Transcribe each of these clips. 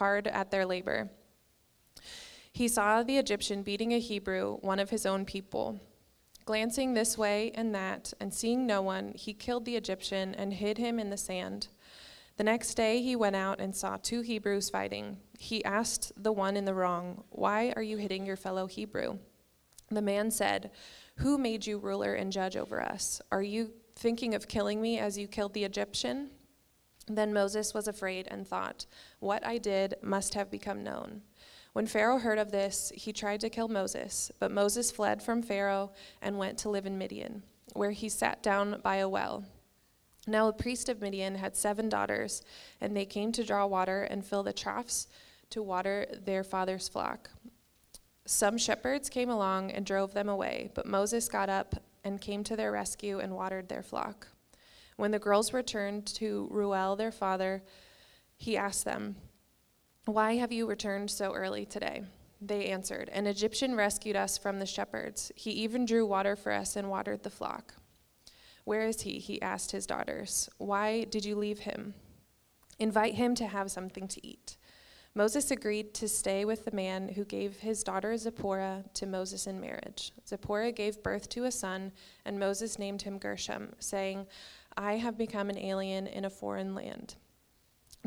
hard at their labor. He saw the Egyptian beating a Hebrew, one of his own people. Glancing this way and that, and seeing no one, he killed the Egyptian and hid him in the sand. The next day he went out and saw two Hebrews fighting. He asked the one in the wrong, "Why are you hitting your fellow Hebrew?" The man said, "Who made you ruler and judge over us? Are you thinking of killing me as you killed the Egyptian?" Then Moses was afraid and thought, "What I did must have become known." When Pharaoh heard of this, he tried to kill Moses, but Moses fled from Pharaoh and went to live in Midian, where he sat down by a well. Now a priest of Midian had 7 daughters, and they came to draw water and fill the troughs to water their father's flock. Some shepherds came along and drove them away, but Moses got up and came to their rescue and watered their flock. When the girls returned to Reuel, their father, he asked them, "Why have you returned so early today?" They answered, "An Egyptian rescued us from the shepherds. He even drew water for us and watered the flock." "Where is he?" he asked his daughters. "Why did you leave him? Invite him to have something to eat." Moses agreed to stay with the man who gave his daughter Zipporah to Moses in marriage. Zipporah gave birth to a son, and Moses named him Gershom, saying, "I have become an alien in a foreign land."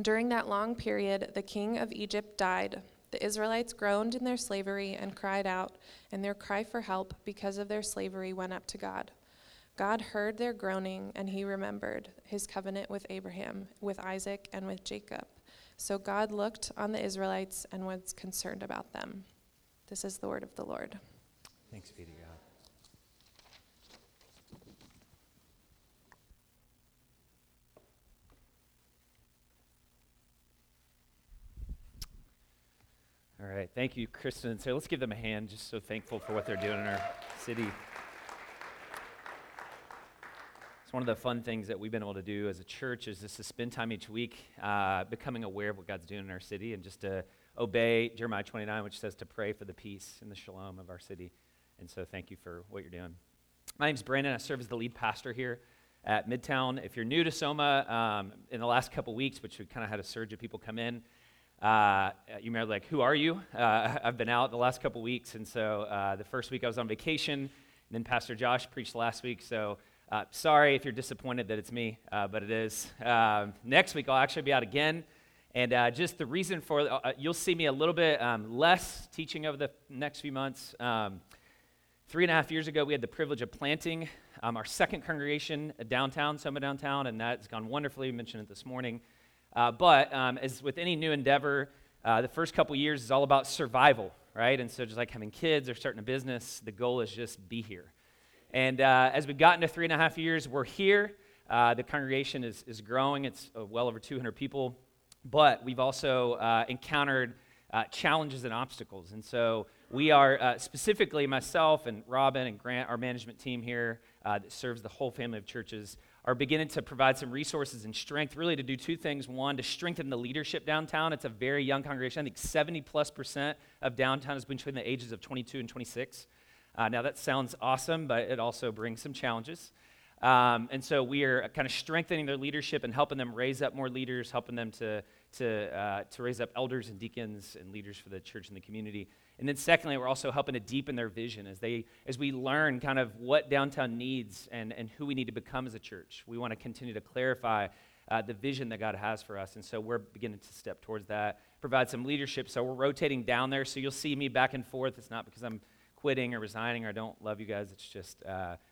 During that long period, the king of Egypt died. The Israelites groaned in their slavery and cried out, and their cry for help because of their slavery went up to God. God heard their groaning, and he remembered his covenant with Abraham, with Isaac, and with Jacob. So God looked on the Israelites and was concerned about them. This is the word of the Lord. Thanks be to God. All right, thank you, Kristen and Sarah. Let's give them a hand, just so thankful for what they're doing in our city. It's one of the fun things that we've been able to do as a church is just to spend time each week becoming aware of what God's doing in our city and just to obey Jeremiah 29, which says to pray for the peace and the shalom of our city. And so thank you for what you're doing. My name's Brandon. I serve as the lead pastor here at Midtown. If you're new to Soma, in the last couple weeks, which we kind of had a surge of people come in, you may be like, "Who are you?" I've been out the last couple weeks, and so the first week I was on vacation, and then Pastor Josh preached last week, so sorry if you're disappointed that it's me, but it is. Next week I'll actually be out again, and just the reason for, you'll see me a little bit less teaching over the next few months. 3.5 years ago, we had the privilege of planting our second congregation downtown, Soma downtown, and that's gone wonderfully. We mentioned it this morning. But as with any new endeavor, the first couple years is all about survival, right? And so just like having kids or starting a business, the goal is just be here. And as we've gotten to 3.5 years, we're here. The congregation is growing. It's well over 200 people. But we've also encountered challenges and obstacles. And so we are specifically myself and Robin and Grant, our management team here that serves the whole family of churches, are beginning to provide some resources and strength, really to do two things. One, to strengthen the leadership downtown. It's a very young congregation. I think 70+% of downtown is between the ages of 22 and 26. Now that sounds awesome, but it also brings some challenges. And so we are kind of strengthening their leadership and helping them raise up more leaders, helping them to raise up elders and deacons and leaders for the church and the community. And then secondly, we're also helping to deepen their vision as we learn kind of what downtown needs and who we need to become as a church. We want to continue to clarify the vision that God has for us. And so we're beginning to step towards that, provide some leadership. So we're rotating down there. So you'll see me back and forth. It's not because I'm quitting or resigning or I don't love you guys. It's just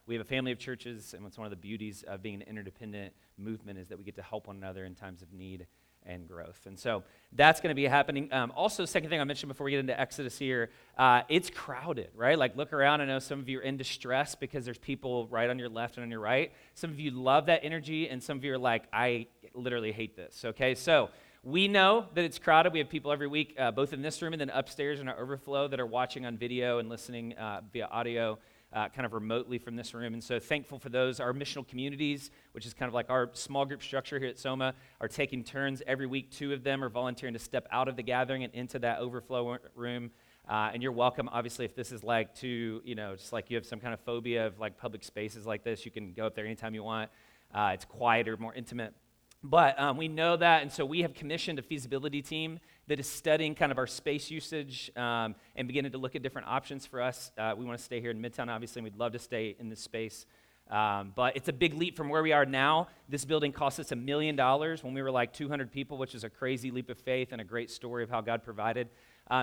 we have a family of churches, and it's one of the beauties of being an interdependent movement is that we get to help one another in times of need and growth. And so that's going to be happening. Also, second thing I mentioned before we get into Exodus here, it's crowded, right? Like, look around. I know some of you are in distress because there's people right on your left and on your right. Some of you love that energy, and some of you are like, I literally hate this, okay? So we know that it's crowded. We have people every week, both in this room and then upstairs in our overflow that are watching on video and listening via audio kind of remotely from this room. And so thankful for those. Our missional communities, which is kind of like our small group structure here at Soma, are taking turns every week. 2 of them are volunteering to step out of the gathering and into that overflow room. And you're welcome, obviously, if this is like too, you know, just like you have some kind of phobia of like public spaces like this, you can go up there anytime you want. It's quieter, more intimate. But we know that, and so we have commissioned a feasibility team that is studying kind of our space usage and beginning to look at different options for us. We want to stay here in Midtown, obviously, and we'd love to stay in this space. But it's a big leap from where we are now. This building cost us $1 million when we were like 200 people, which is a crazy leap of faith and a great story of how God provided.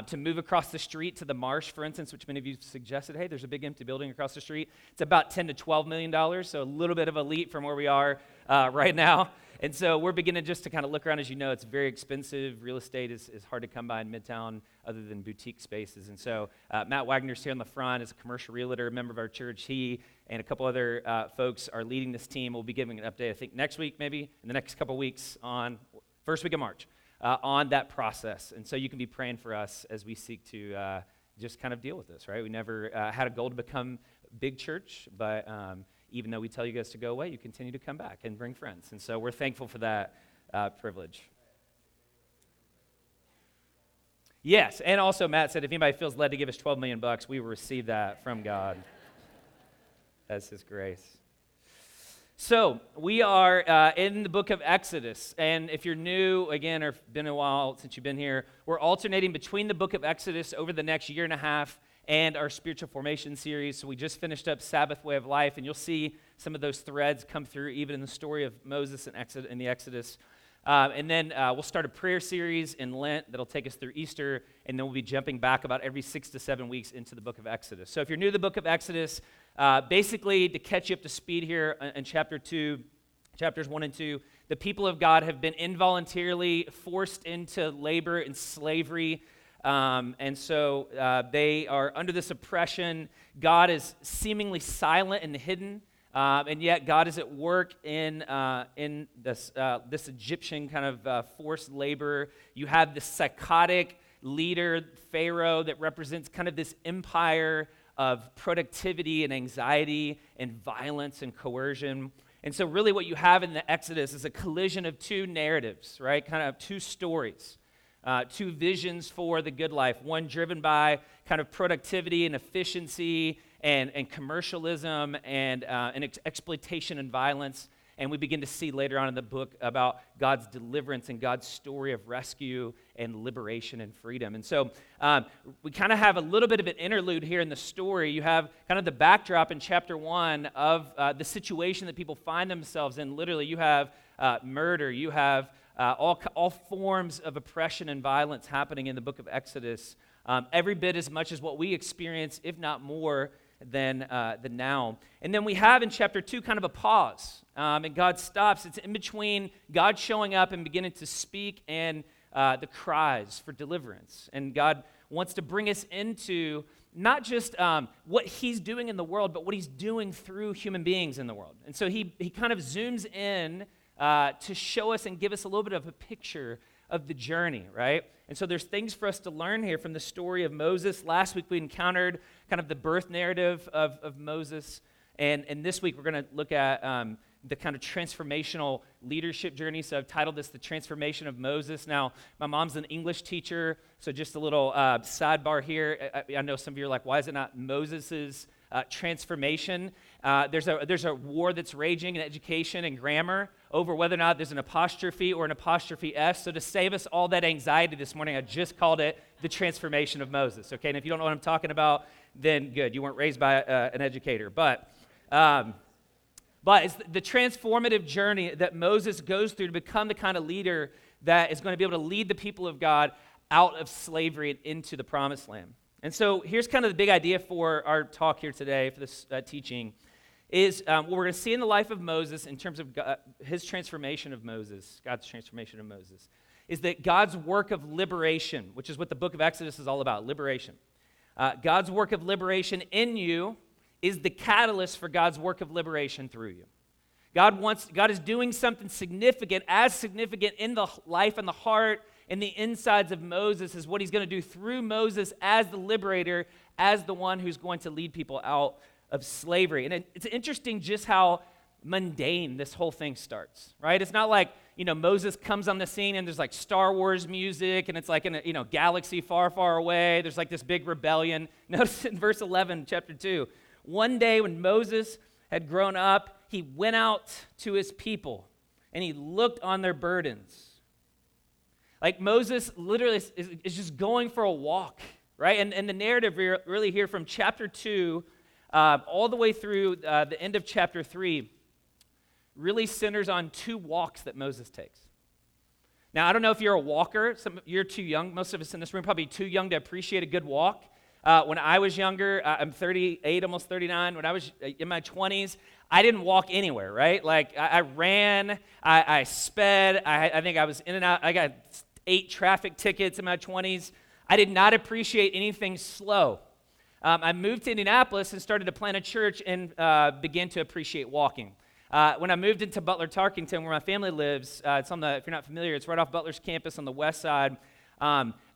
To move across the street to the Marsh, for instance, which many of you suggested, hey, there's a big empty building across the street. It's about $10 to $12 million, so a little bit of a leap from where we are right now. And so we're beginning just to kind of look around. As you know, it's very expensive. Real estate is hard to come by in Midtown other than boutique spaces. And so Matt Wagner's here on the front as a commercial realtor, a member of our church. He and a couple other folks are leading this team. We'll be giving an update, I think, next week maybe, in the next couple weeks on first week of March on that process. And so you can be praying for us as we seek to just kind of deal with this, right? We never had a goal to become big church, but even though we tell you guys to go away, you continue to come back and bring friends. And so we're thankful for that privilege. Yes, and also Matt said if anybody feels led to give us $12 million, we will receive that from God. That's his grace. So we are in the book of Exodus. And if you're new, again, or been a while since you've been here, we're alternating between the book of Exodus over the next year and a half and our spiritual formation series. So we just finished up Sabbath Way of Life, and you'll see some of those threads come through even in the story of Moses and in the Exodus. And then we'll start a prayer series in Lent that'll take us through Easter, and then we'll be jumping back about every 6 to 7 weeks into the book of Exodus. So if you're new to the book of Exodus, basically to catch you up to speed here in chapters 1 and 2, the people of God have been involuntarily forced into labor and slavery. And so they are under this oppression. God is seemingly silent and hidden, and yet God is at work in this Egyptian kind of forced labor. You have this psychotic leader, Pharaoh, that represents kind of this empire of productivity and anxiety and violence and coercion. And so really what you have in the Exodus is a collision of two narratives, right? Kind of two stories. Two visions for the good life, one driven by kind of productivity and efficiency and commercialism and exploitation and violence. And we begin to see later on in the book about God's deliverance and God's story of rescue and liberation and freedom. And so we kind of have a little bit of an interlude here in the story. You have kind of the backdrop in chapter 1 of the situation that people find themselves in. Literally, you have murder, you have all forms of oppression and violence happening in the book of Exodus, every bit as much as what we experience, if not more than now. And then we have in chapter 2 kind of a pause, and God stops. It's in between God showing up and beginning to speak and the cries for deliverance. And God wants to bring us into not just what he's doing in the world, but what he's doing through human beings in the world. And so he kind of zooms in to show us and give us a little bit of a picture of the journey, right? And so there's things for us to learn here from the story of Moses. Last week we encountered kind of the birth narrative of Moses, and this week we're going to look at the kind of transformational leadership journey. So I've titled this The Transformation of Moses. Now, my mom's an English teacher, so just a little sidebar here. I know some of you are like, why is it not Moses's transformation? There's a war that's raging in education and grammar over whether or not there's an apostrophe or an apostrophe S. So to save us all that anxiety this morning, I just called it The Transformation of Moses. Okay, and if you don't know what I'm talking about, then good. You weren't raised by an educator. But it's the transformative journey that Moses goes through to become the kind of leader that is going to be able to lead the people of God out of slavery and into the promised land. And so here's kind of the big idea for our talk here today, for this teaching, is what we're going to see in the life of Moses in terms of God, his transformation of Moses, God's transformation of Moses, is that God's work of liberation, which is what the book of Exodus is all about, liberation. God's work of liberation in you is the catalyst for God's work of liberation through you. God is doing something significant, as significant in the life and the heart and the insides of Moses is what he's going to do through Moses as the liberator, as the one who's going to lead people out of slavery. And it's interesting just how mundane this whole thing starts, right? It's not like, you know, Moses comes on the scene and there's like Star Wars music and it's like in a, you know, galaxy far, far away. There's like this big rebellion. Notice in verse 11, chapter 2, one day when Moses had grown up, he went out to his people and he looked on their burdens. Like Moses literally is just going for a walk, right? And the narrative we really hear from chapter 2 all the way through the end of chapter 3 really centers on two walks that Moses takes. Now, I don't know if you're a walker. You're too young. Most of us in this room probably too young to appreciate a good walk. When I was younger, I'm 38, almost 39. When I was in my 20s, I didn't walk anywhere, right? Like, I ran, I sped. I think I was in and out. I got 8 traffic tickets in my 20s. I did not appreciate anything slow. I moved to Indianapolis and started to plant a church and began to appreciate walking. When I moved into Butler Tarkington, where my family lives, it's on the, if you're not familiar, it's right off Butler's campus on the west side.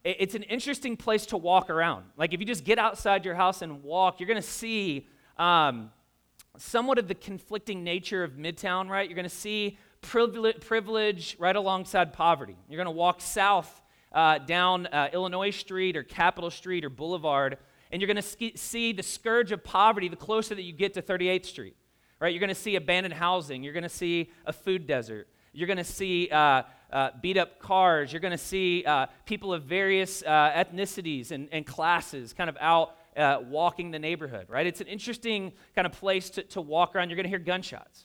It's an interesting place to walk around. Like, if you just get outside your house and walk, you're going to see somewhat of the conflicting nature of Midtown, right? You're going to see privilege right alongside poverty. You're going to walk south down Illinois Street or Capitol Street or Boulevard, and you're going to see the scourge of poverty the closer that you get to 38th Street, right? You're going to see abandoned housing. You're going to see a food desert. You're going to see beat-up cars. You're going to see people of various ethnicities and classes kind of out walking the neighborhood, right? It's an interesting kind of place to walk around. You're going to hear gunshots.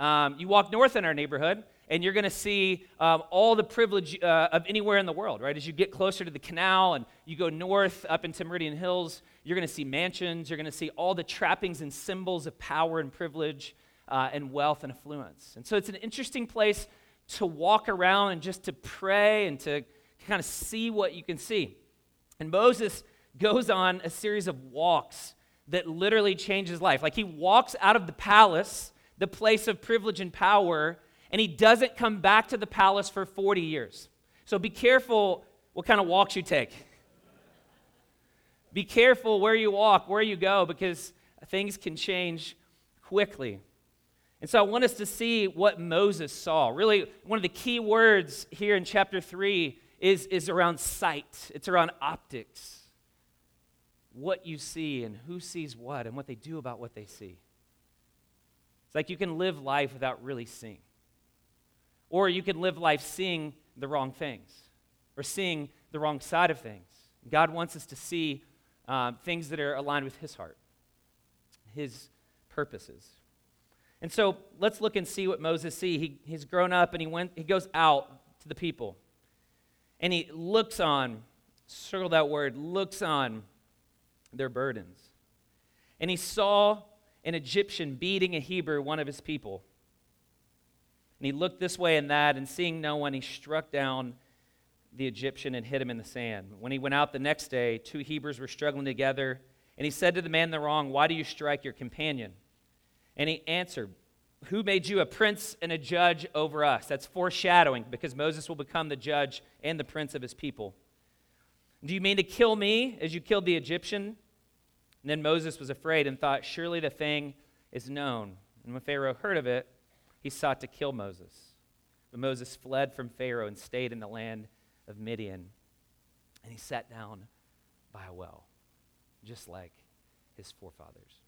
You walk north in our neighborhood, and you're going to see all the privilege of anywhere in the world, right? As you get closer to the canal and you go north up into Meridian Hills, you're going to see mansions. You're going to see all the trappings and symbols of power and privilege and wealth and affluence. And so it's an interesting place to walk around and just to pray and to kind of see what you can see. And Moses goes on a series of walks that literally change his life. Like, he walks out of the palace, the place of privilege and power, and he doesn't come back to the palace for 40 years. So be careful what kind of walks you take. Be careful where you walk, where you go, because things can change quickly. And so I want us to see what Moses saw. Really, one of the key words here in chapter 3 is around sight. It's around optics. What you see and who sees what and what they do about what they see. It's like you can live life without really seeing. Or you can live life seeing the wrong things or seeing the wrong side of things. God wants us to see things that are aligned with his heart, his purposes. And so let's look and see what Moses sees. He's grown up and he goes out to the people. And he looks on, circle that word, looks on their burdens. And he saw an Egyptian beating a Hebrew, one of his people. And he looked this way and that, and seeing no one, he struck down the Egyptian and hit him in the sand. When he went out the next day, 2 Hebrews were struggling together. And he said to the man in the wrong, "Why do you strike your companion?" And he answered, "Who made you a prince and a judge over us?" That's foreshadowing, because Moses will become the judge and the prince of his people. "Do you mean to kill me as you killed the Egyptian?" And then Moses was afraid and thought, "Surely the thing is known." And when Pharaoh heard of it, he sought to kill Moses. But Moses fled from Pharaoh and stayed in the land of Midian. And he sat down by a well, just like his forefathers.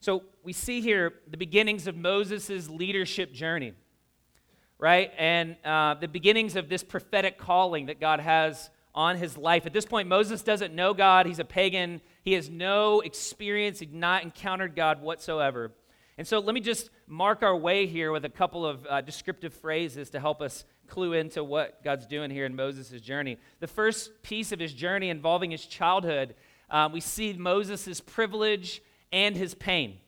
So we see here the beginnings of Moses' leadership journey, right? And the beginnings of this prophetic calling that God has on his life. At this point, Moses doesn't know God. He's a pagan. He has no experience. He's not encountered God whatsoever. And so let me just mark our way here with a couple of descriptive phrases to help us clue into what God's doing here in Moses' journey. The first piece of his journey involving his childhood, we see Moses' privilege and his pain.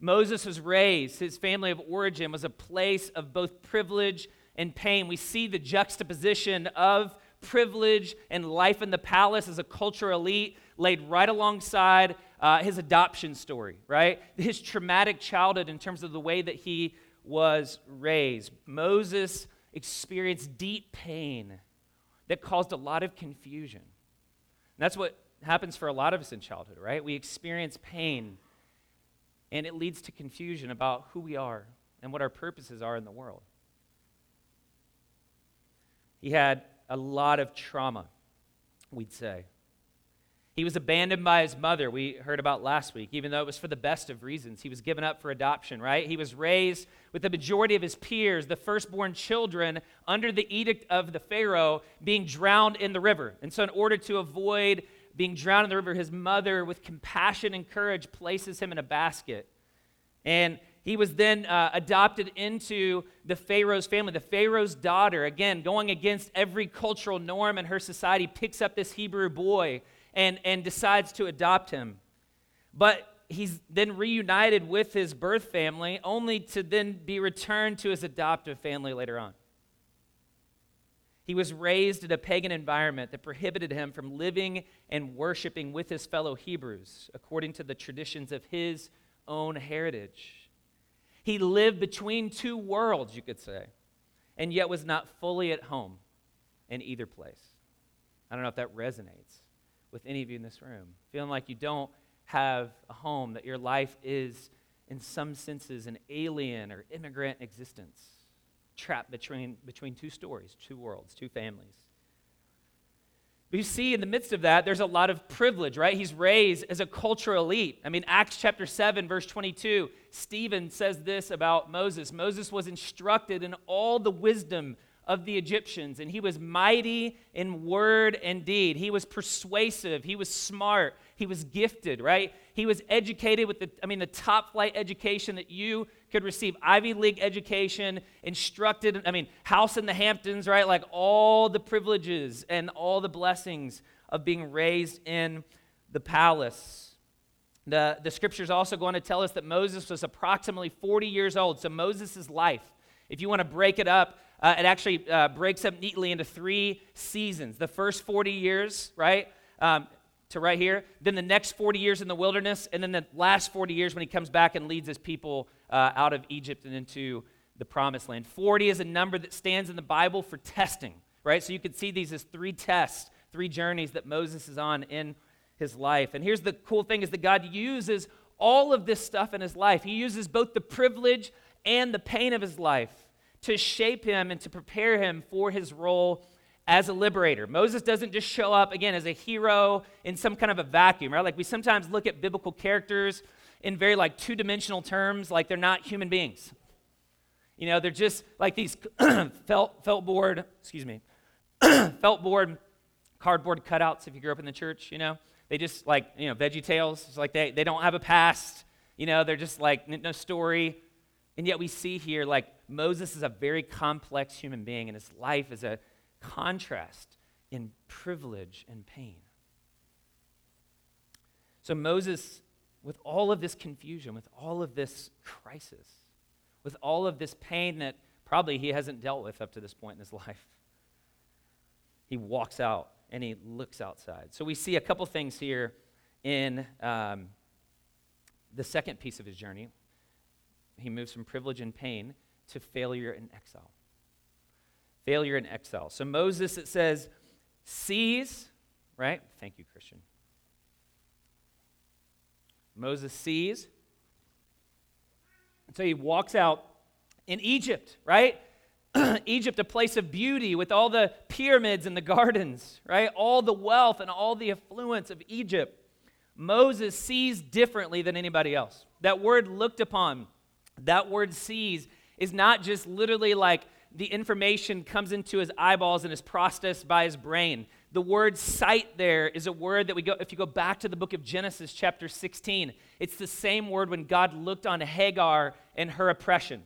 Moses was raised, his family of origin was a place of both privilege and pain. We see the juxtaposition of privilege and life in the palace as a cultural elite laid right alongside his adoption story, right? His traumatic childhood in terms of the way that he was raised. Moses experienced deep pain that caused a lot of confusion. And that's what happens for a lot of us in childhood, right? We experience pain, and it leads to confusion about who we are and what our purposes are in the world. He had a lot of trauma, we'd say. He was abandoned by his mother, we heard about last week, even though it was for the best of reasons. He was given up for adoption, right? He was raised with the majority of his peers, the firstborn children, under the edict of the Pharaoh, being drowned in the river. And so in order to avoid being drowned in the river, his mother, with compassion and courage, places him in a basket. And he was then adopted into the Pharaoh's family. The Pharaoh's daughter, again, going against every cultural norm in her society, picks up this Hebrew boy and decides to adopt him. But he's then reunited with his birth family, only to then be returned to his adoptive family later on. He was raised in a pagan environment that prohibited him from living and worshiping with his fellow Hebrews, according to the traditions of his own heritage. He lived between two worlds, you could say, and yet was not fully at home in either place. I don't know if that resonates with any of you in this room, feeling like you don't have a home, that your life is, in some senses, an alien or immigrant existence, trapped between two stories, two worlds, two families. But you see, in the midst of that, there's a lot of privilege, right? He's raised as a cultural elite. I mean, Acts chapter 7, verse 22, Stephen says this about Moses. Moses was instructed in all the wisdom of the Egyptians, and he was mighty in word and deed. He was persuasive. He was smart. He was gifted, right? He was educated with the top flight education that you could receive. Ivy League education, instructed, house in the Hamptons, right? Like all the privileges and all the blessings of being raised in the palace. The scriptures also going to tell us that Moses was approximately 40 years old. So Moses' life, if you want to break it up, it actually breaks up neatly into three seasons. The first 40 years, right, to right here. Then the next 40 years in the wilderness. And then the last 40 years when he comes back and leads his people out of Egypt and into the promised land. 40 is a number that stands in the Bible for testing, right? So you can see these as three tests, three journeys that Moses is on in his life. And here's the cool thing is that God uses all of this stuff in his life. He uses both the privilege and the pain of his life to shape him and to prepare him for his role as a liberator. Moses doesn't just show up, again, as a hero in some kind of a vacuum, right? Like we sometimes look at biblical characters in very like two-dimensional terms, like they're not human beings. You know, they're just like these felt board, cardboard cutouts if you grew up in the church, you know. They just like, you know, Veggie Tales, it's like they don't have a past, you know, they're just like no story. And yet we see here, like, Moses is a very complex human being, and his life is a contrast in privilege and pain. So Moses, with all of this confusion, with all of this crisis, with all of this pain that probably he hasn't dealt with up to this point in his life, he walks out and he looks outside. So we see a couple things here in the second piece of his journey. He moves from privilege and pain to failure and exile. Failure and exile. So Moses, it says, sees, right? Thank you, Christian. Moses sees. And so he walks out in Egypt, right? Egypt, a place of beauty with all the pyramids and the gardens, right? All the wealth and all the affluence of Egypt. Moses sees differently than anybody else. That word looked upon, that word sees, is not just literally like the information comes into his eyeballs and is processed by his brain. The word sight there is a word that if you go back to the book of Genesis chapter 16, it's the same word when God looked on Hagar and her oppression.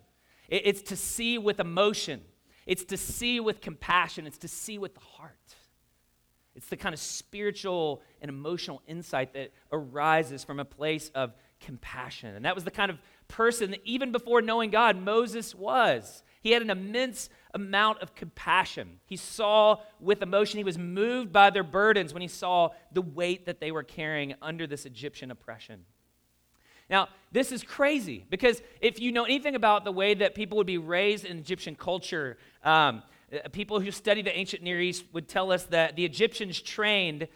It's to see with emotion. It's to see with compassion. It's to see with the heart. It's the kind of spiritual and emotional insight that arises from a place of compassion. And that was the kind of person that even before knowing God, Moses was. He had an immense amount of compassion. He saw with emotion. He was moved by their burdens when he saw the weight that they were carrying under this Egyptian oppression. Now, this is crazy because if you know anything about the way that people would be raised in Egyptian culture, people who study the ancient Near East would tell us that the Egyptians trained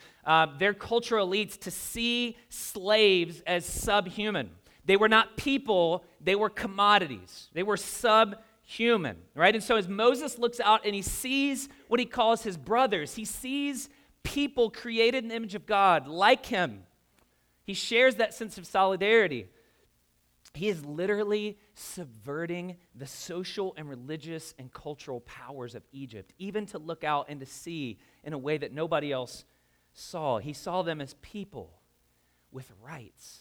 their cultural elites to see slaves as subhuman. They were not people, they were commodities. They were subhuman, right? And so as Moses looks out and he sees what he calls his brothers, he sees people created in the image of God, like him. He shares that sense of solidarity. He is literally subverting the social and religious and cultural powers of Egypt, even to look out and to see in a way that nobody else saw. He saw them as people with rights,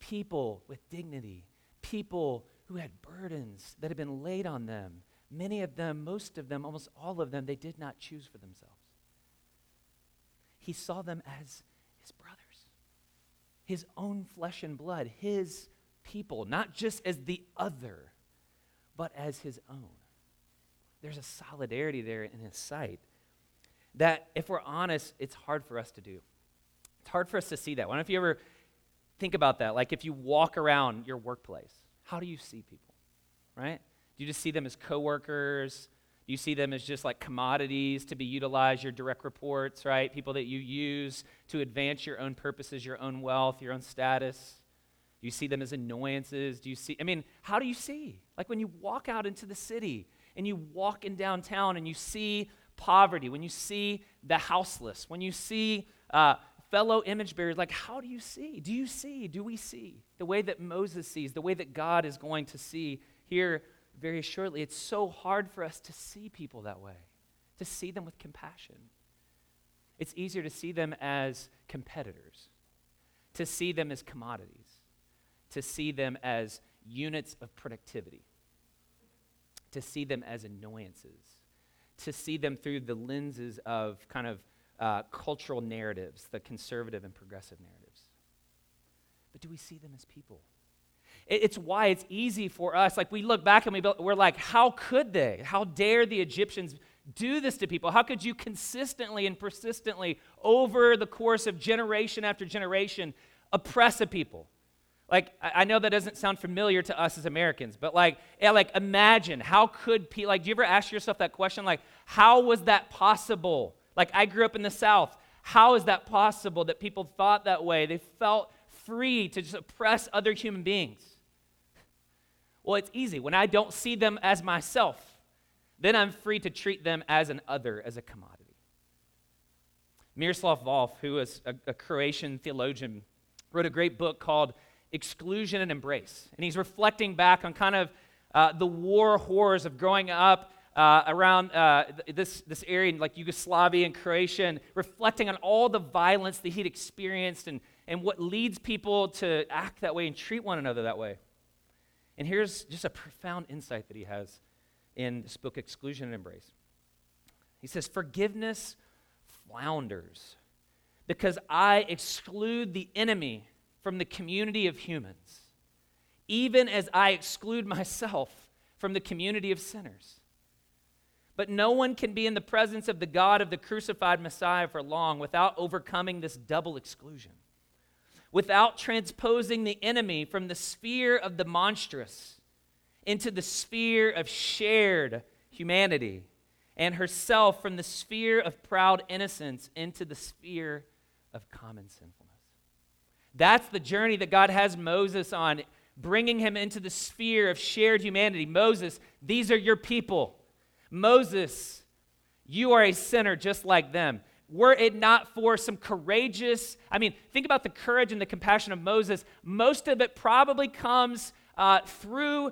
people with dignity, people who had burdens that had been laid on them. Many of them, most of them, almost all of them, they did not choose for themselves. He saw them as his brothers, his own flesh and blood, his people, not just as the other, but as his own. There's a solidarity there in his sight that, if we're honest, it's hard for us to do. It's hard for us to see that. I don't know if you ever think about that. Like, if you walk around your workplace, how do you see people, right? Do you just see them as coworkers? Do you see them as just like commodities to be utilized, your direct reports, right? People that you use to advance your own purposes, your own wealth, your own status? Do you see them as annoyances? How do you see? Like, when you walk out into the city and you walk in downtown and you see poverty, when you see the houseless, when you see fellow image bearers, like, how do you see? Do you see? Do we see? The way that Moses sees, the way that God is going to see here very shortly. It's so hard for us to see people that way, to see them with compassion. It's easier to see them as competitors, to see them as commodities, to see them as units of productivity, to see them as annoyances, to see them through the lenses of kind of cultural narratives, the conservative and progressive narratives. But do we see them as people? It's why it's easy for us. Like, we look back and we're like, how could they? How dare the Egyptians do this to people? How could you consistently and persistently, over the course of generation after generation, oppress a people? Like, I know that doesn't sound familiar to us as Americans, but imagine, how could people, like, do you ever ask yourself that question? Like, how was that possible? Like, I grew up in the South. How is that possible that people thought that way? They felt free to just oppress other human beings. Well, it's easy. When I don't see them as myself, then I'm free to treat them as an other, as a commodity. Miroslav Volf, who is a Croatian theologian, wrote a great book called Exclusion and Embrace. And he's reflecting back on kind of the war horrors of growing up around this area, like Yugoslavia and Croatia, and reflecting on all the violence that he'd experienced and what leads people to act that way and treat one another that way. And here's just a profound insight that he has in this book, Exclusion and Embrace. He says, "Forgiveness flounders because I exclude the enemy from the community of humans, even as I exclude myself from the community of sinners. But no one can be in the presence of the God of the crucified Messiah for long without overcoming this double exclusion, without transposing the enemy from the sphere of the monstrous into the sphere of shared humanity, and herself from the sphere of proud innocence into the sphere of common sinfulness." That's the journey that God has Moses on, bringing him into the sphere of shared humanity. Moses, these are your people. Moses, you are a sinner just like them. Were it not for some courageous, think about the courage and the compassion of Moses. Most of it probably comes through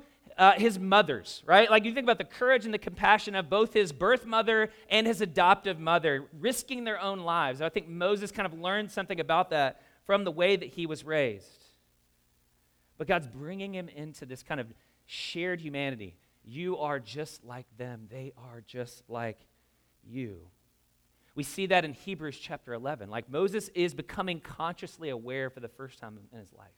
his mothers, right? Like, you think about the courage and the compassion of both his birth mother and his adoptive mother, risking their own lives. I think Moses kind of learned something about that from the way that he was raised. But God's bringing him into this kind of shared humanity. You are just like them. They are just like you. We see that in Hebrews chapter 11. Like, Moses is becoming consciously aware for the first time in his life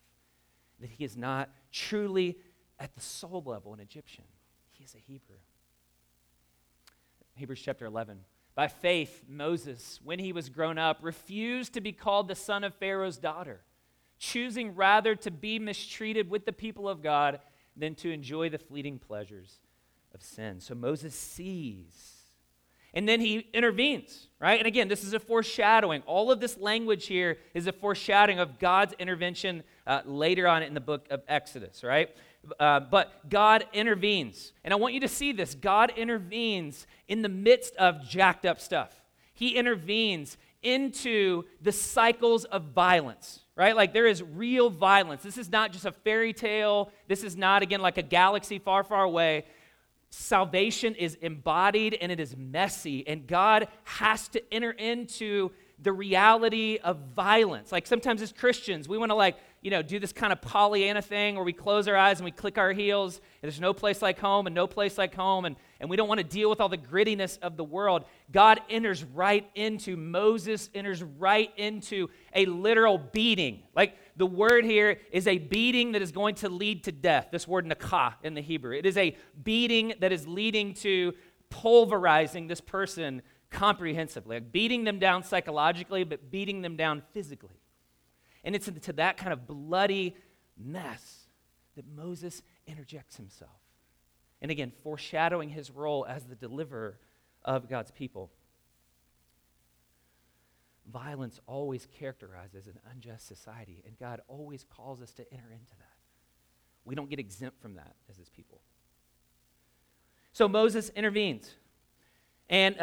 that he is not truly at the soul level an Egyptian. He is a Hebrew. Hebrews chapter 11. By faith, Moses, when he was grown up, refused to be called the son of Pharaoh's daughter, choosing rather to be mistreated with the people of God than to enjoy the fleeting pleasures of sin. So Moses sees, and then he intervenes, right? And again, this is a foreshadowing. All of this language here is a foreshadowing of God's intervention later on in the book of Exodus, right? But God intervenes. And I want you to see this. God intervenes in the midst of jacked up stuff. He intervenes into the cycles of violence, right? Like there is real violence. This is not just a fairy tale. This is not, again, like a galaxy far, far away. Salvation is embodied and it is messy, and God has to enter into the reality of violence. Like sometimes as Christians, we want to do this kind of Pollyanna thing where we close our eyes and we click our heels and there's no place like home and no place like home, and we don't want to deal with all the grittiness of the world. God enters right into, Moses enters right into a literal beating. Like the word here is a beating that is going to lead to death. This word nakah in the Hebrew. It is a beating that is leading to pulverizing this person comprehensively, like beating them down psychologically, but beating them down physically. And it's into that kind of bloody mess that Moses interjects himself. And again, foreshadowing his role as the deliverer of God's people. Violence always characterizes an unjust society, and God always calls us to enter into that. We don't get exempt from that as his people. So Moses intervenes. And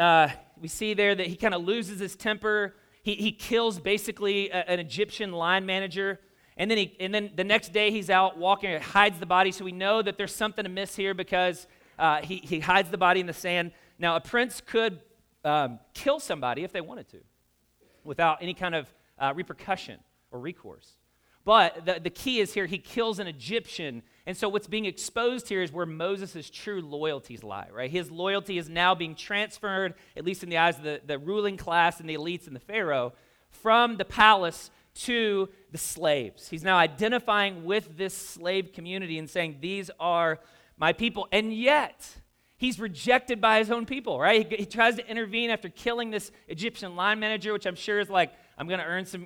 we see there that he kind of loses his temper. He kills basically an Egyptian line manager. And then the next day he's out walking and hides the body. So we know that there's something amiss here because he hides the body in the sand. Now, a prince could kill somebody if they wanted to without any kind of repercussion or recourse. But the key is here, he kills an Egyptian. And so what's being exposed here is where Moses' true loyalties lie, right? His loyalty is now being transferred, at least in the eyes of the ruling class and the elites and the Pharaoh, from the palace to the slaves. He's now identifying with this slave community and saying, these are my people. And yet, he's rejected by his own people, right? He tries to intervene after killing this Egyptian line manager, which I'm sure is like, I'm going to earn some,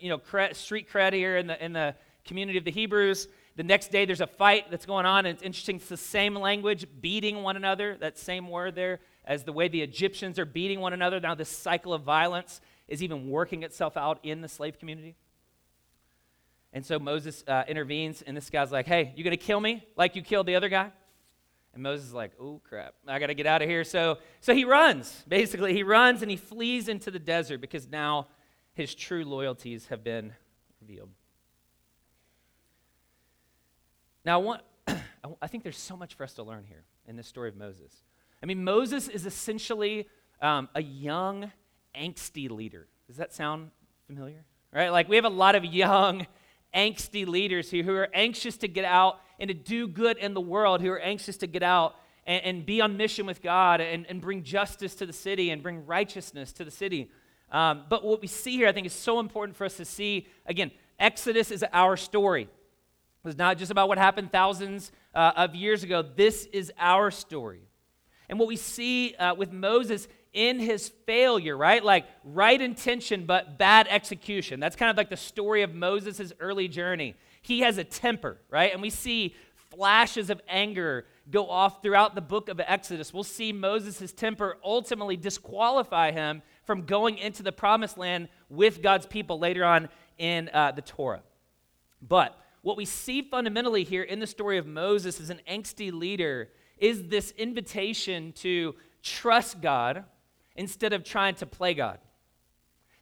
street cred here in the community of the Hebrews. The next day there's a fight that's going on, and it's interesting, it's the same language, beating one another, that same word there, as the way the Egyptians are beating one another. Now this cycle of violence is even working itself out in the slave community. And so Moses intervenes, and this guy's like, hey, you going to kill me like you killed the other guy? And Moses is like, oh, crap, I got to get out of here. So he runs, basically. He runs, and he flees into the desert because now his true loyalties have been revealed. Now, I think there's so much for us to learn here in this story of Moses. I mean, Moses is essentially a young, angsty leader. Does that sound familiar? Right? Like, we have a lot of young, angsty leaders here who are anxious to get out and to do good in the world, who are anxious to get out and be on mission with God and bring justice to the city and bring righteousness to the city. But what we see here, I think, is so important for us to see. Again, Exodus is our story. It's not just about what happened thousands of years ago. This is our story. And what we see with Moses in his failure, right? Like right intention, but bad execution. That's kind of like the story of Moses' early journey. He has a temper, right? And we see flashes of anger go off throughout the book of Exodus. We'll see Moses' temper ultimately disqualify him from going into the promised land with God's people later on in the Torah. But what we see fundamentally here in the story of Moses as an angsty leader is this invitation to trust God instead of trying to play God.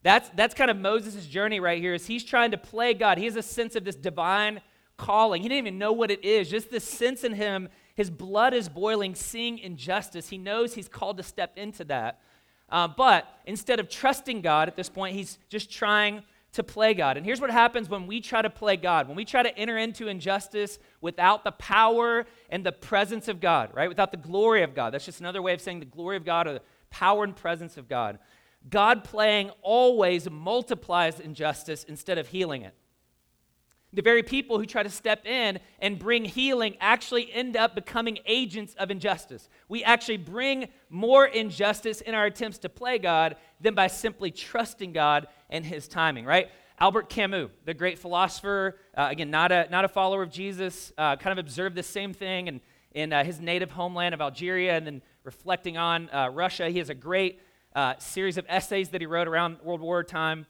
That's kind of Moses' journey right here, is he's trying to play God. He has a sense of this divine calling. He didn't even know what it is, just this sense in him. His blood is boiling, seeing injustice. He knows he's called to step into that. But instead of trusting God at this point, he's just trying to play God. And here's what happens when we try to play God, when we try to enter into injustice without the power and the presence of God, right? Without the glory of God. That's just another way of saying the glory of God or the power and presence of God. God playing always multiplies injustice instead of healing it. The very people who try to step in and bring healing actually end up becoming agents of injustice. We actually bring more injustice in our attempts to play God than by simply trusting God and his timing, right? Albert Camus, the great philosopher, again, not a follower of Jesus, kind of observed the same thing in his native homeland of Algeria, and then reflecting on Russia. He has a great series of essays that he wrote around World War time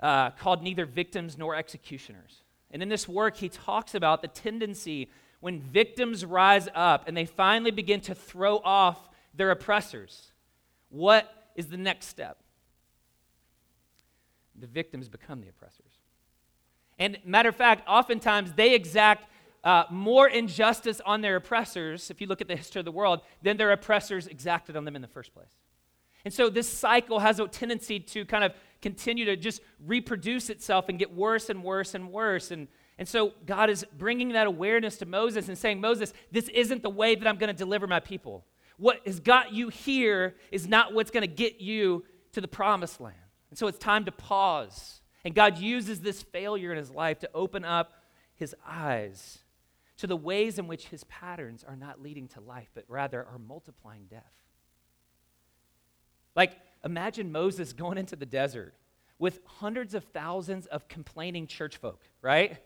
called Neither Victims Nor Executioners. And in this work, he talks about the tendency when victims rise up and they finally begin to throw off their oppressors. What is the next step? The victims become the oppressors. And matter of fact, oftentimes they exact more injustice on their oppressors, if you look at the history of the world, than their oppressors exacted on them in the first place. And so this cycle has a tendency to kind of continue to just reproduce itself and get worse and worse and worse. And so God is bringing that awareness to Moses and saying, Moses, this isn't the way that I'm going to deliver my people. What has got you here is not what's going to get you to the promised land. And so it's time to pause. And God uses this failure in his life to open up his eyes to the ways in which his patterns are not leading to life, but rather are multiplying death. Like, imagine Moses going into the desert with hundreds of thousands of complaining church folk, right?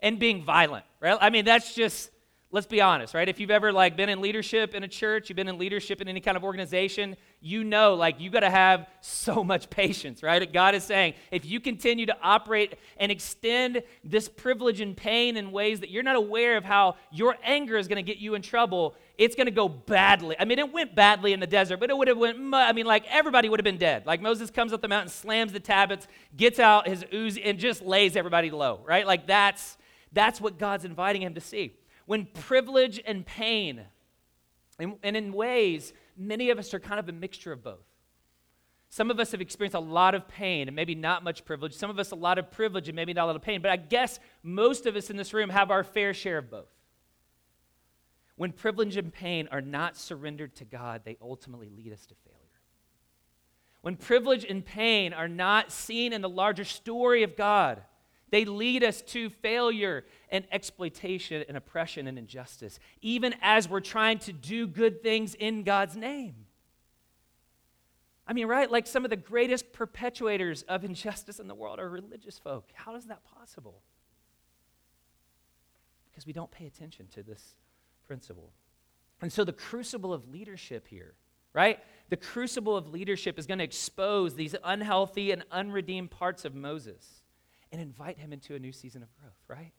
And being violent, right? I mean, that's just, let's be honest, right? If you've ever, like, been in leadership in a church, you've been in leadership in any kind of organization, you know, like, you got to have so much patience, right? God is saying, if you continue to operate and extend this privilege and pain in ways that you're not aware of how your anger is going to get you in trouble, it's going to go badly. I mean, it went badly in the desert, but it would have went, everybody would have been dead. Like, Moses comes up the mountain, slams the tablets, gets out his ooze, and just lays everybody low, right? Like, that's what God's inviting him to see. When privilege and pain, and in ways, many of us are kind of a mixture of both. Some of us have experienced a lot of pain and maybe not much privilege. Some of us a lot of privilege and maybe not a lot of pain. But I guess most of us in this room have our fair share of both. When privilege and pain are not surrendered to God, they ultimately lead us to failure. When privilege and pain are not seen in the larger story of God, they lead us to failure and exploitation and oppression and injustice, even as we're trying to do good things in God's name. I mean, right? Like, some of the greatest perpetuators of injustice in the world are religious folk. How is that possible? Because we don't pay attention to this principle. And so the crucible of leadership here, right? The crucible of leadership is going to expose these unhealthy and unredeemed parts of Moses and invite him into a new season of growth, right?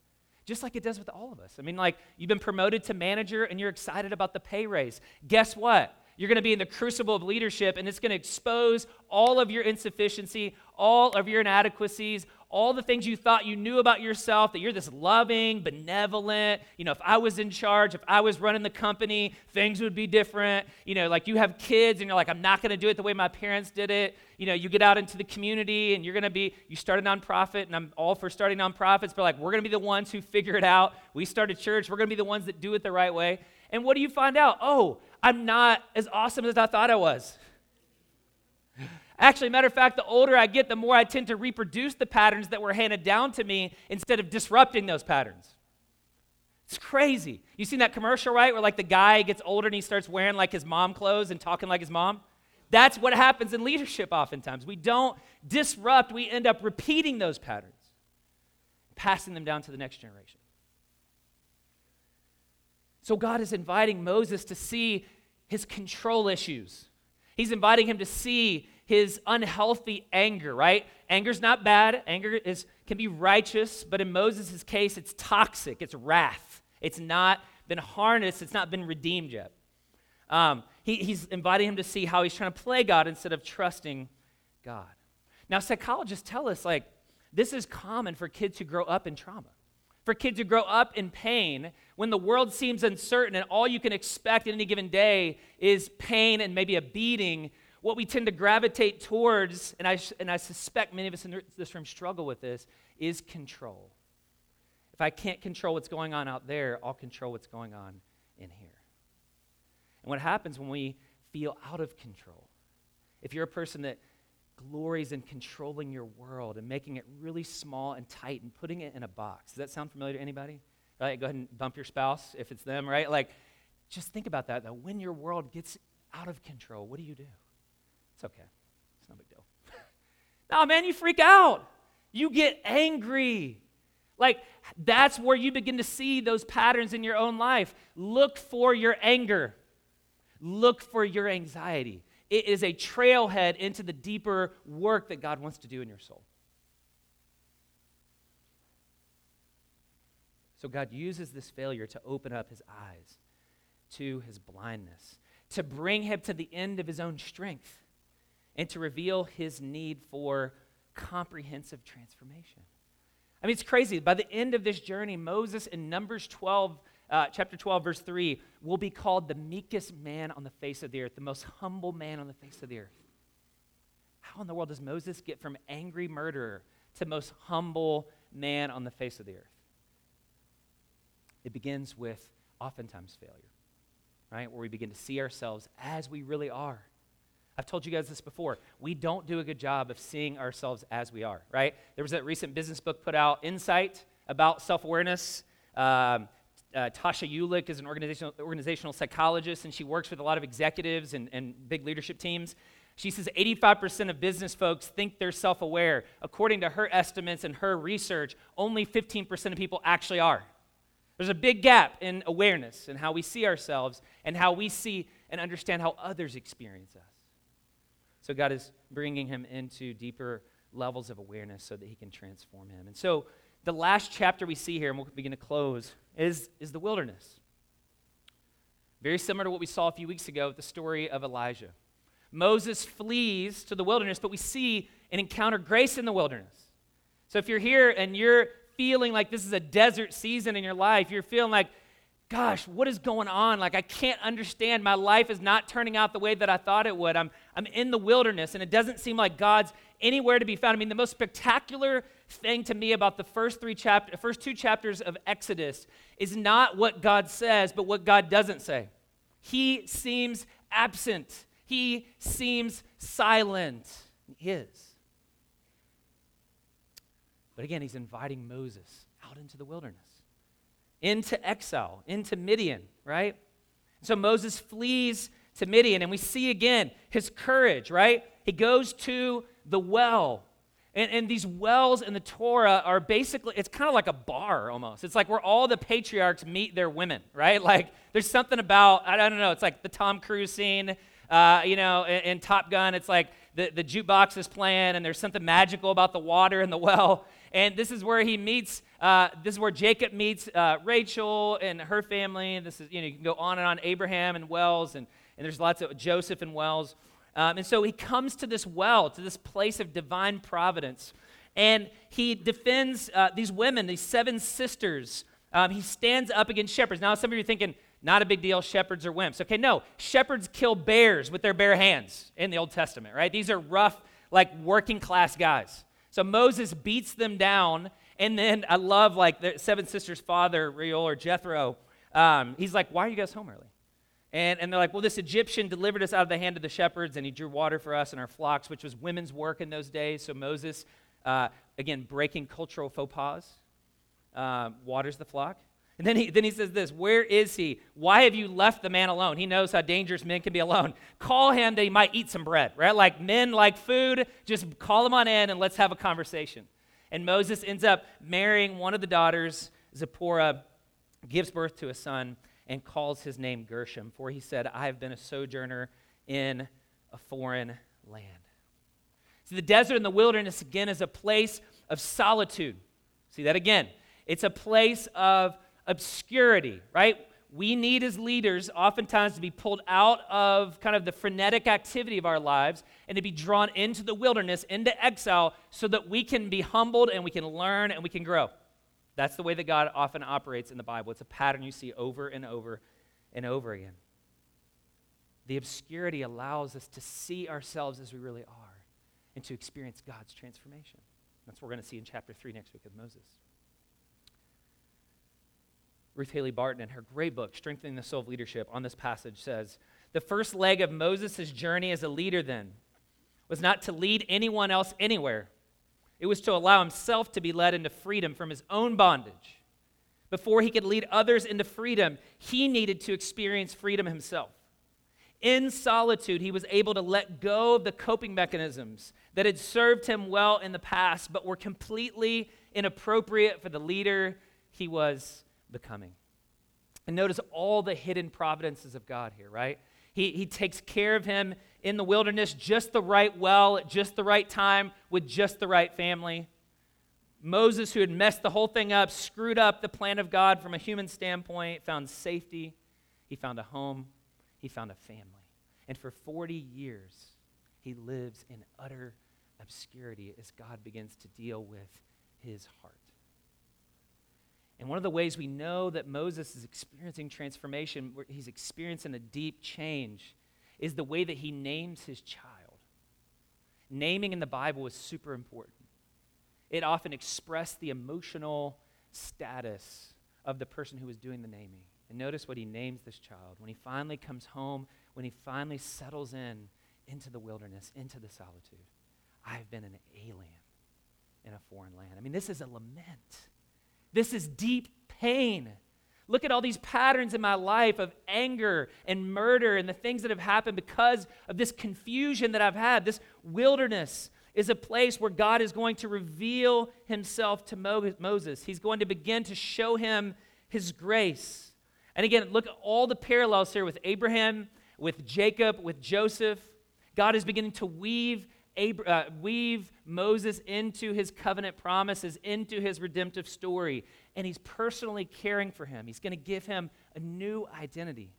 Just like it does with all of us. I mean, like, you've been promoted to manager and you're excited about the pay raise. Guess what? You're going to be in the crucible of leadership, and it's going to expose all of your insufficiency, all of your inadequacies, all the things you thought you knew about yourself, that you're this loving, benevolent, you know, if I was in charge, if I was running the company, things would be different. You know, like, you have kids and you're like, I'm not going to do it the way my parents did it. You know, you get out into the community and you start a nonprofit, and I'm all for starting nonprofits, but like, we're going to be the ones who figure it out. We start a church, we're going to be the ones that do it the right way. And what do you find out? Oh, I'm not as awesome as I thought I was. Actually, matter of fact, the older I get, the more I tend to reproduce the patterns that were handed down to me instead of disrupting those patterns. It's crazy. You've seen that commercial, right, where like the guy gets older and he starts wearing like his mom clothes and talking like his mom? That's what happens in leadership oftentimes. We don't disrupt. We end up repeating those patterns, passing them down to the next generation. So God is inviting Moses to see his control issues. He's inviting him to see his unhealthy anger, right? Anger's not bad. Anger can be righteous, but in Moses' case, it's toxic. It's wrath. It's not been harnessed. It's not been redeemed yet. He's inviting him to see how he's trying to play God instead of trusting God. Now, psychologists tell us, like, this is common for kids who grow up in trauma, for kids who grow up in pain when the world seems uncertain and all you can expect in any given day is pain and maybe a beating. What we tend to gravitate towards, and I suspect many of us in this room struggle with this, is control. If I can't control what's going on out there, I'll control what's going on in here. And what happens when we feel out of control? If you're a person that glories in controlling your world and making it really small and tight and putting it in a box. Does that sound familiar to anybody? Right, go ahead and bump your spouse if it's them, right? Like, just think about that, though. When your world gets out of control, what do you do? It's okay. It's no big deal. No, man, you freak out. You get angry. Like, that's where you begin to see those patterns in your own life. Look for your anger. Look for your anxiety. It is a trailhead into the deeper work that God wants to do in your soul. So God uses this failure to open up his eyes to his blindness, to bring him to the end of his own strength, and to reveal his need for comprehensive transformation. I mean, it's crazy. By the end of this journey, Moses in Numbers 12, chapter 12, verse 3, will be called the meekest man on the face of the earth, the most humble man on the face of the earth. How in the world does Moses get from angry murderer to most humble man on the face of the earth? It begins with oftentimes failure, right? Where we begin to see ourselves as we really are. I've told you guys this before. We don't do a good job of seeing ourselves as we are, right? There was that recent business book put out, Insight, about self-awareness. Tasha Eurich is an organizational psychologist, and she works with a lot of executives and big leadership teams. She says 85% of business folks think they're self-aware. According to her estimates and her research, only 15% of people actually are. There's a big gap in awareness and how we see ourselves and how we see and understand how others experience us. So God is bringing him into deeper levels of awareness so that he can transform him. And so the last chapter we see here, and we'll begin to close, is the wilderness. Very similar to what we saw a few weeks ago with the story of Elijah. Moses flees to the wilderness, but we see and encounter grace in the wilderness. So if you're here and you're feeling like this is a desert season in your life, you're feeling like, gosh, what is going on? Like, I can't understand. My life is not turning out the way that I thought it would. I'm in the wilderness, and it doesn't seem like God's anywhere to be found. I mean, the most spectacular thing to me about the first two chapters of Exodus is not what God says, but what God doesn't say. He seems absent. He seems silent. He is. But again, he's inviting Moses out into the wilderness, into exile, into Midian, right? So Moses flees to Midian, and we see again his courage, right? He goes to the well. And these wells in the Torah are basically, it's kind of like a bar almost. It's like where all the patriarchs meet their women, right? Like there's something about, I don't know, it's like the Tom Cruise scene, in Top Gun. It's like the jukebox is playing, and there's something magical about the water and the well. And this is where he meets, this is where Jacob meets Rachel and her family. And this is, you can go on and on, Abraham and wells, and there's lots of Joseph and wells. And so he comes to this well, to this place of divine providence. And he defends these women, these seven sisters. He stands up against shepherds. Now, some of you are thinking, not a big deal, shepherds are wimps. Okay, no, shepherds kill bears with their bare hands in the Old Testament, right? These are rough, like working class guys. So Moses beats them down, and then I love like the seven sisters' father, Reuel or Jethro. He's like, why are you guys home early? And they're like, well, this Egyptian delivered us out of the hand of the shepherds, and he drew water for us and our flocks, which was women's work in those days. So Moses, again, breaking cultural faux pas, waters the flock. And then he says this, where is he? Why have you left the man alone? He knows how dangerous men can be alone. Call him that he might eat some bread, right? Like men like food, just call him on in and let's have a conversation. And Moses ends up marrying one of the daughters, Zipporah, gives birth to a son, and calls his name Gershom, for he said, I have been a sojourner in a foreign land. See, the desert and the wilderness, again, is a place of solitude. See that again. It's a place of obscurity, right? We need as leaders oftentimes to be pulled out of kind of the frenetic activity of our lives and to be drawn into the wilderness, into exile, so that we can be humbled and we can learn and we can grow. That's the way that God often operates in the Bible. It's a pattern you see over and over and over again. The obscurity allows us to see ourselves as we really are and to experience God's transformation. That's what we're going to see in chapter 3 next week with Moses. Ruth Haley Barton, in her great book, Strengthening the Soul of Leadership, on this passage says, the first leg of Moses' journey as a leader then was not to lead anyone else anywhere. It was to allow himself to be led into freedom from his own bondage. Before he could lead others into freedom, he needed to experience freedom himself. In solitude, he was able to let go of the coping mechanisms that had served him well in the past, but were completely inappropriate for the leader he was becoming. And notice all the hidden providences of God here, right? He takes care of him in the wilderness, just the right well, at just the right time, with just the right family. Moses, who had messed the whole thing up, screwed up the plan of God from a human standpoint, found safety. He found a home. He found a family. And for 40 years, he lives in utter obscurity as God begins to deal with his heart. And one of the ways we know that Moses is experiencing transformation, where he's experiencing a deep change, is the way that he names his child. Naming in the Bible is super important. It often expressed the emotional status of the person who was doing the naming. And notice what he names this child. When he finally comes home, when he finally settles in, into the wilderness, into the solitude, I've been an alien in a foreign land. I mean, this is a lament. This is deep pain. Look at all these patterns in my life of anger and murder and the things that have happened because of this confusion that I've had. This wilderness is a place where God is going to reveal himself to Moses. He's going to begin to show him his grace. And again, look at all the parallels here with Abraham, with Jacob, with Joseph. God is beginning to weave Moses into his covenant promises, into his redemptive story. And he's personally caring for him. He's going to give him a new identity.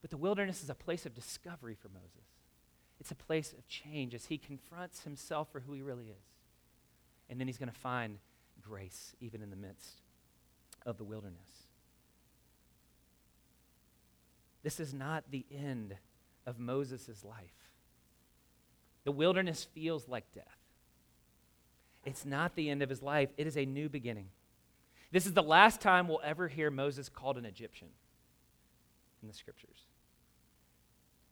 But the wilderness is a place of discovery for Moses. It's a place of change as he confronts himself for who he really is. And then he's going to find grace even in the midst of the wilderness. This is not the end of Moses' life. The wilderness feels like death. It's not the end of his life. It is a new beginning. This is the last time we'll ever hear Moses called an Egyptian in the scriptures.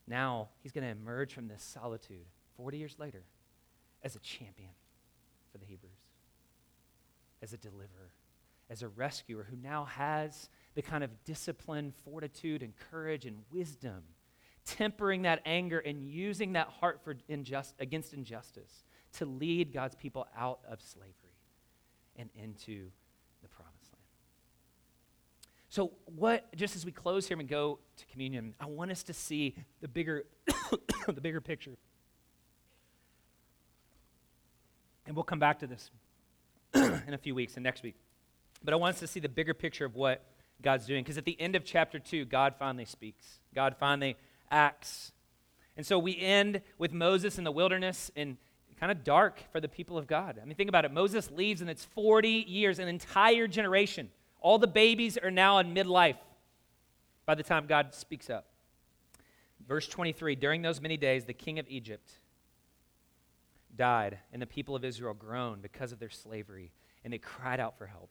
Now he's going to emerge from this solitude 40 years later as a champion for the Hebrews, as a deliverer, as a rescuer who now has the kind of discipline, fortitude, and courage, and wisdom, tempering that anger and using that heart for against injustice to lead God's people out of slavery and into the promised land. So just as we close here and go to communion, I want us to see the bigger picture. And we'll come back to this in a few weeks and next week. But I want us to see the bigger picture of what God's doing. Because at the end of chapter 2, God finally speaks. God finally acts. And so we end with Moses in the wilderness and kind of dark for the people of God. I mean, think about it. Moses leaves and it's 40 years, an entire generation. All the babies are now in midlife by the time God speaks up. Verse 23, during those many days, the king of Egypt died, and the people of Israel groaned because of their slavery, and they cried out for help.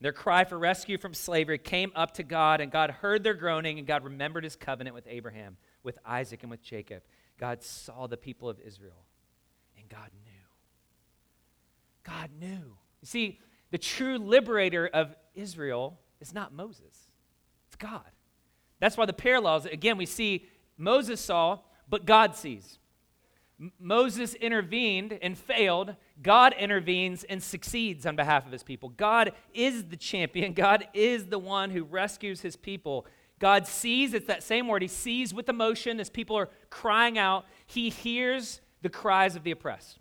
Their cry for rescue from slavery came up to God, and God heard their groaning, and God remembered his covenant with Abraham, with Isaac, and with Jacob. God saw the people of Israel, and God knew. God knew. You see, the true liberator of Israel is not Moses. It's God. That's why the parallels, again, we see Moses saw, but God sees. Moses intervened and failed. God intervenes and succeeds on behalf of his people. God is the champion. God is the one who rescues his people. God sees, it's that same word, he sees with emotion as people are crying out. He hears the cries of the oppressed.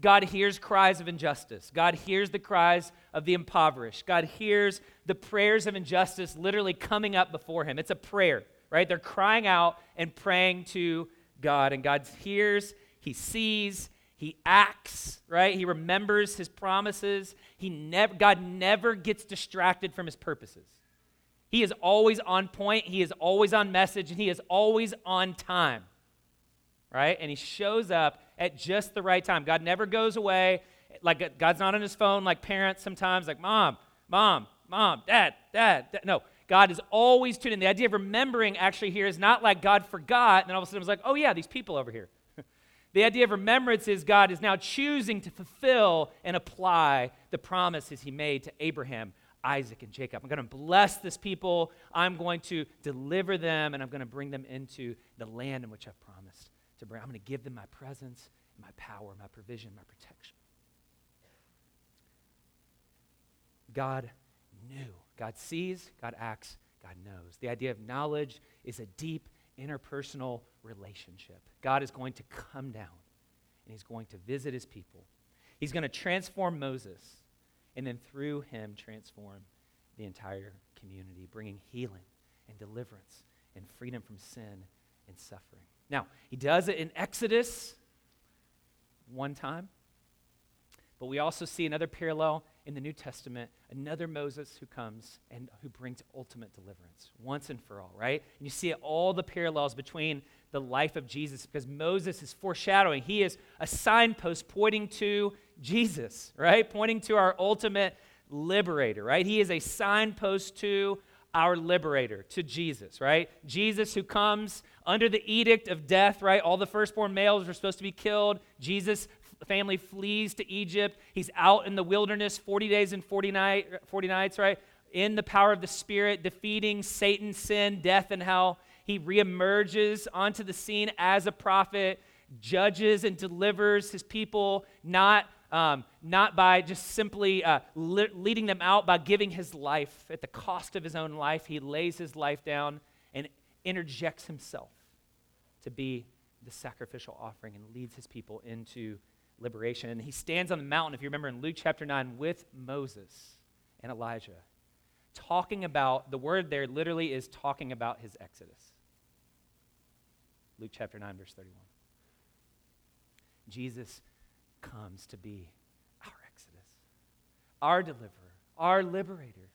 God hears cries of injustice. God hears the cries of the impoverished. God hears the prayers of injustice literally coming up before him. It's a prayer, right? They're crying out and praying to God, and God hears. He sees, he acts, right? He remembers his promises. God never gets distracted from his purposes. He is always on point, he is always on message, and he is always on time, right? And he shows up at just the right time. God never goes away. Like God's not on his phone like parents sometimes, like mom, dad. No, God is always tuned in. The idea of remembering actually here is not like God forgot, and then all of a sudden it was like, oh yeah, these people over here. The idea of remembrance is God is now choosing to fulfill and apply the promises he made to Abraham, Isaac, and Jacob. I'm going to bless this people. I'm going to deliver them, and I'm going to bring them into the land in which I've promised to bring. I'm going to give them my presence, my power, my provision, my protection. God knew. God sees, God acts, God knows. The idea of knowledge is a deep interpersonal relationship. God is going to come down and he's going to visit his people. He's going to transform Moses and then through him transform the entire community, bringing healing and deliverance and freedom from sin and suffering. Now, he does it in Exodus, one time. But we also see another parallel in the New Testament, another Moses who comes and who brings ultimate deliverance once and for all, right? And you see all the parallels between the life of Jesus, because Moses is foreshadowing. He is a signpost pointing to Jesus, right? Pointing to our ultimate liberator, right? He is a signpost to our liberator, to Jesus, right? Jesus who comes under the edict of death, right? All the firstborn males were supposed to be killed. Jesus' family flees to Egypt. He's out in the wilderness 40 days and 40 nights, right? In the power of the Spirit, defeating Satan, sin, death, and hell. He reemerges onto the scene as a prophet, judges and delivers his people, not by just simply leading them out, by giving his life. At the cost of his own life, he lays his life down and interjects himself to be the sacrificial offering and leads his people into liberation. And he stands on the mountain, if you remember in Luke chapter 9, with Moses and Elijah, talking about, the word there literally is talking about his exodus. Luke chapter 9, verse 31. Jesus comes to be our exodus, our deliverer, our liberator,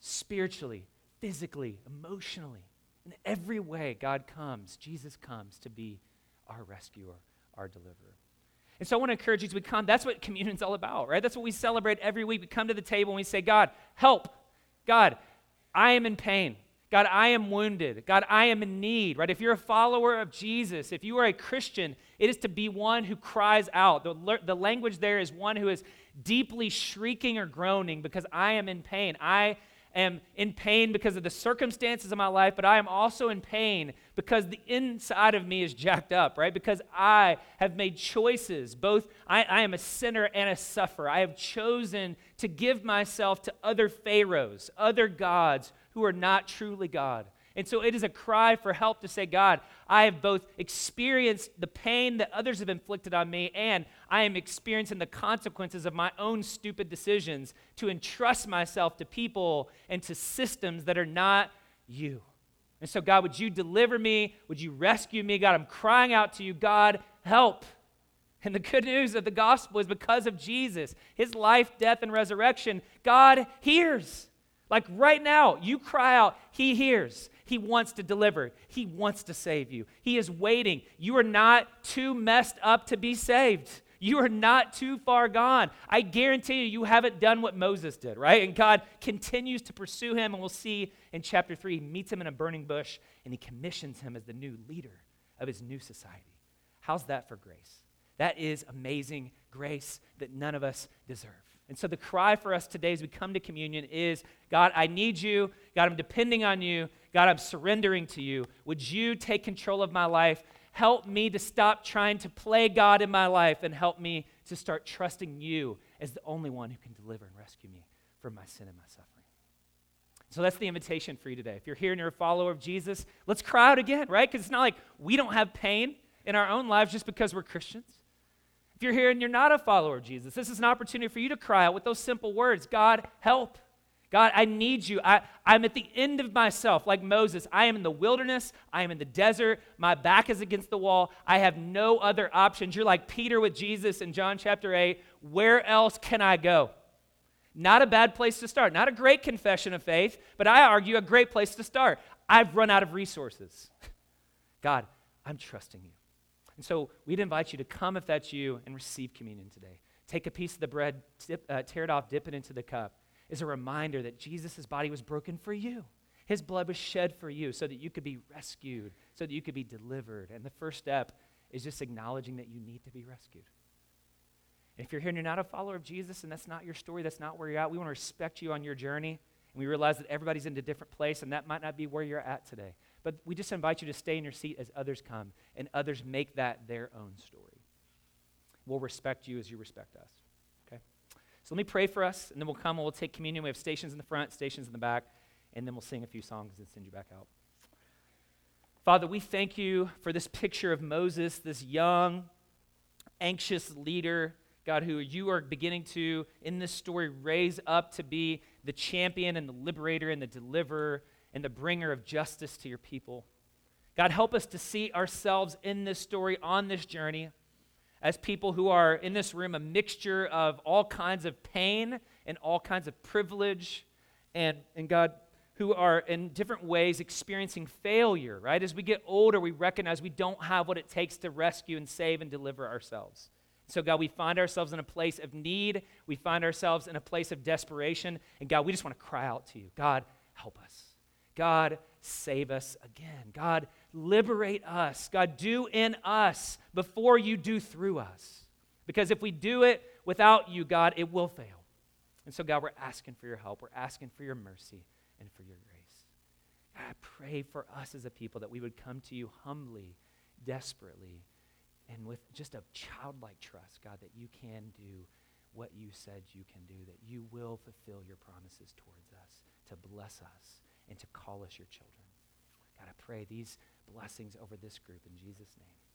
spiritually, physically, emotionally. In every way God comes, Jesus comes to be our rescuer, our deliverer. And so I want to encourage you as we come, that's what communion's all about, right? That's what we celebrate every week. We come to the table and we say, God, help. God, I am in pain. God, I am wounded. God, I am in need, right? If you're a follower of Jesus, if you are a Christian, it is to be one who cries out. The language there is one who is deeply shrieking or groaning because I am in pain. I am in pain because of the circumstances of my life, but I am also in pain because the inside of me is jacked up, right? Because I have made choices. Both, I am a sinner and a sufferer. I have chosen to give myself to other pharaohs, other gods, who are not truly God. And so it is a cry for help to say, God, I have both experienced the pain that others have inflicted on me, and I am experiencing the consequences of my own stupid decisions to entrust myself to people and to systems that are not you. And so, God, would you deliver me? Would you rescue me? God, I'm crying out to you. God, help. And the good news of the gospel is because of Jesus, his life, death, and resurrection, God hears. Like right now, you cry out, he hears. He wants to deliver. He wants to save you. He is waiting. You are not too messed up to be saved. You are not too far gone. I guarantee you, you haven't done what Moses did, right? And God continues to pursue him, and we'll see in chapter 3, he meets him in a burning bush, and he commissions him as the new leader of his new society. How's that for grace? That is amazing grace that none of us deserve. And so the cry for us today as we come to communion is, God, I need you. God, I'm depending on you. God, I'm surrendering to you. Would you take control of my life? Help me to stop trying to play God in my life and help me to start trusting you as the only one who can deliver and rescue me from my sin and my suffering. So that's the invitation for you today. If you're here and you're a follower of Jesus, let's cry out again, right? Because it's not like we don't have pain in our own lives just because we're Christians. If you're here and you're not a follower of Jesus, this is an opportunity for you to cry out with those simple words, God, help. God, I need you. I'm at the end of myself, like Moses. I am in the wilderness. I am in the desert. My back is against the wall. I have no other options. You're like Peter with Jesus in John chapter 8. Where else can I go? Not a bad place to start. Not a great confession of faith, but I argue a great place to start. I've run out of resources. God, I'm trusting you. And so we'd invite you to come, if that's you, and receive communion today. Take a piece of the bread, tear it off, dip it into the cup. It's a reminder that Jesus' body was broken for you. His blood was shed for you so that you could be rescued, so that you could be delivered. And the first step is just acknowledging that you need to be rescued. And if you're here and you're not a follower of Jesus and that's not your story, that's not where you're at, we want to respect you on your journey. And we realize that everybody's in a different place and that might not be where you're at today. But we just invite you to stay in your seat as others come and others make that their own story. We'll respect you as you respect us, okay? So let me pray for us, and then we'll come and we'll take communion. We have stations in the front, stations in the back, and then we'll sing a few songs and send you back out. Father, we thank you for this picture of Moses, this young, anxious leader, God, who you are beginning to, in this story, raise up to be the champion and the liberator and the deliverer and the bringer of justice to your people. God, help us to see ourselves in this story, on this journey. as people who are in this room a mixture of all kinds of pain and all kinds of privilege, and God, who are in different ways experiencing failure, right? As we get older, we recognize we don't have what it takes to rescue and save and deliver ourselves. So, God, we find ourselves in a place of need. We find ourselves in a place of desperation. And, God, we just want to cry out to you. God, help us. God, save us again. God, liberate us. God, do in us before you do through us. Because if we do it without you, God, it will fail. And so, God, we're asking for your help. We're asking for your mercy and for your grace. God, I pray for us as a people that we would come to you humbly, desperately, and with just a childlike trust, God, that you can do what you said you can do, that you will fulfill your promises towards us, to bless us, and to call us your children. God, I pray these blessings over this group in Jesus' name.